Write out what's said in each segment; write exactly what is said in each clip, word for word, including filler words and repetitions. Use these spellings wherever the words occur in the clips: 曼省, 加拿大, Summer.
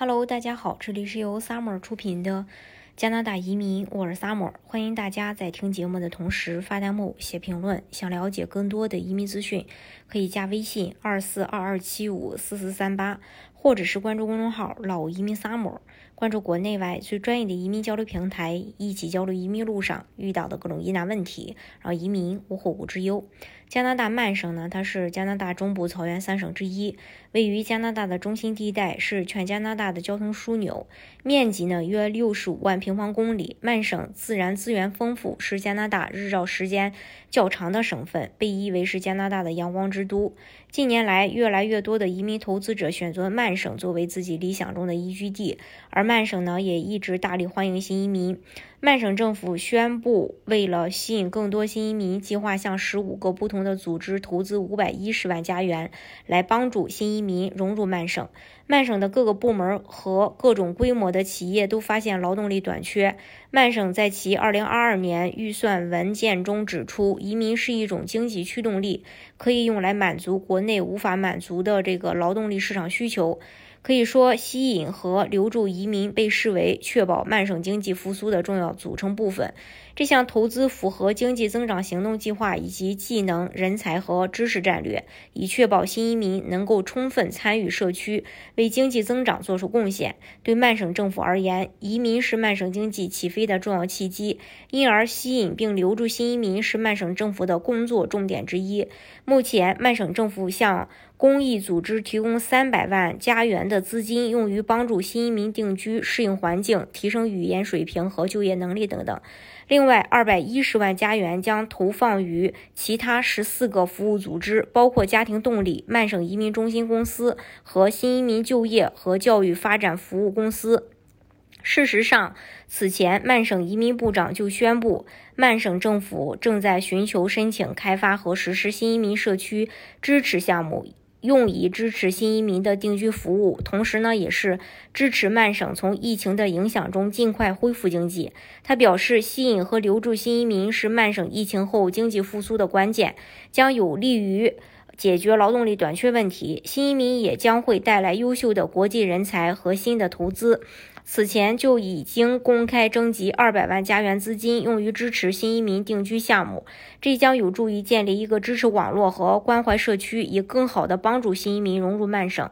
Hello， 大家好，这里是由 Summer 出品的加拿大移民，我是 Summer， 欢迎大家在听节目的同时发弹幕、写评论。想了解更多的移民资讯，可以加微信二四二二七五四四三八，或者是关注公众号“老移民 Summer”， 关注国内外最专业的移民交流平台，一起交流移民路上遇到的各种疑难问题，让移民无后顾之忧。加拿大曼省呢，它是加拿大中部草原三省之一，位于加拿大的中心地带，是全加拿大的交通枢纽，面积呢约六十五万平方公里。曼省自然资源丰富，是加拿大日照时间较长的省份，被誉为是加拿大的阳光之都。近年来，越来越多的移民投资者选择曼。曼省作为自己理想中的宜居地，而曼省呢也一直大力欢迎新移民。曼省政府宣布，为了吸引更多新移民，计划向十五个不同的组织投资五百一十万加元，来帮助新移民融入曼省。曼省的各个部门和各种规模的企业都发现劳动力短缺。曼省在其二零二二年预算文件中指出，移民是一种经济驱动力，可以用来满足国内无法满足的这个劳动力市场需求。可以说，吸引和留住移民被视为确保曼省经济复苏的重要组成部分。这项投资符合经济增长行动计划以及技能、人才和知识战略，以确保新移民能够充分参与社区，为经济增长做出贡献。对曼省政府而言，移民是曼省经济起飞的重要契机，因而吸引并留住新移民是曼省政府的工作重点之一。目前，曼省政府向公益组织提供三百万加元的资金，用于帮助新移民定居、适应环境、提升语言水平和就业能力等等。另外，二百一十万加元将投放于其他十四个服务组织，包括家庭动力、曼省移民中心公司和新移民就业和教育发展服务公司。事实上，此前曼省移民部长就宣布，曼省政府正在寻求申请开发和实施新移民社区支持项目，用以支持新移民的定居服务，同时呢，也是支持曼省从疫情的影响中尽快恢复经济。他表示，吸引和留住新移民是曼省疫情后经济复苏的关键，将有利于解决劳动力短缺问题。新移民也将会带来优秀的国际人才和新的投资。此前就已经公开征集二百万加元资金，用于支持新移民定居项目，这将有助于建立一个支持网络和关怀社区，以更好地帮助新移民融入曼省。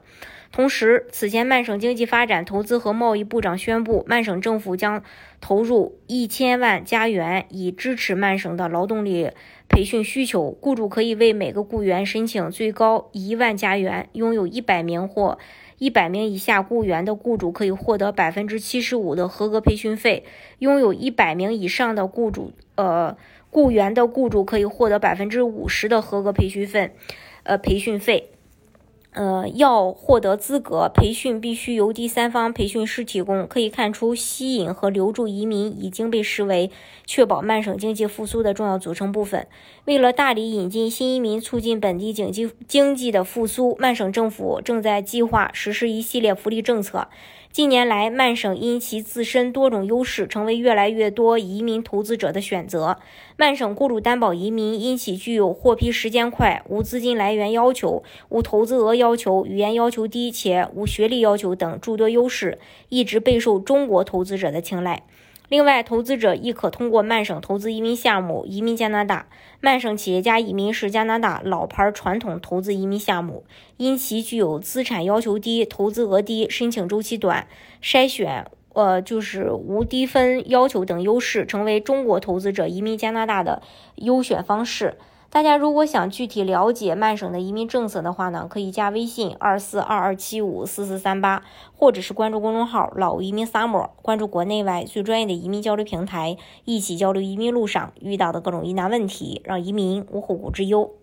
同时，此前曼省经济发展、投资和贸易部长宣布，曼省政府将投入一千万加元，以支持曼省的劳动力培训需求。雇主可以为每个雇员申请最高一万加元，拥有一百名或一百名以下雇员的雇主可以获得 百分之七十五 的合格培训费，拥有一百名以上的雇主呃雇员的雇主可以获得 百分之五十 的合格培训费呃培训费。呃，要获得资格，培训必须由第三方培训师提供。可以看出，吸引和留住移民已经被视为确保曼省经济复苏的重要组成部分。为了大力引进新移民，促进本地经济经济的复苏，曼省政府正在计划实施一系列福利政策。近年来，曼省因其自身多种优势，成为越来越多移民投资者的选择。曼省雇主担保移民因其具有获批时间快、无资金来源要求、无投资额要求、语言要求低且无学历要求等诸多优势，一直备受中国投资者的青睐。另外，投资者亦可通过曼省投资移民项目移民加拿大。曼省企业家移民是加拿大老牌传统投资移民项目，因其具有资产要求低、投资额低、申请周期短、筛选呃就是无低分要求等优势，成为中国投资者移民加拿大的优选方式。大家如果想具体了解曼省的移民政策的话呢，可以加微信二四二二七五四四三八，或者是关注公众号老移民 Summer， 关注国内外最专业的移民交流平台，一起交流移民路上遇到的各种疑难问题，让移民无后顾之忧。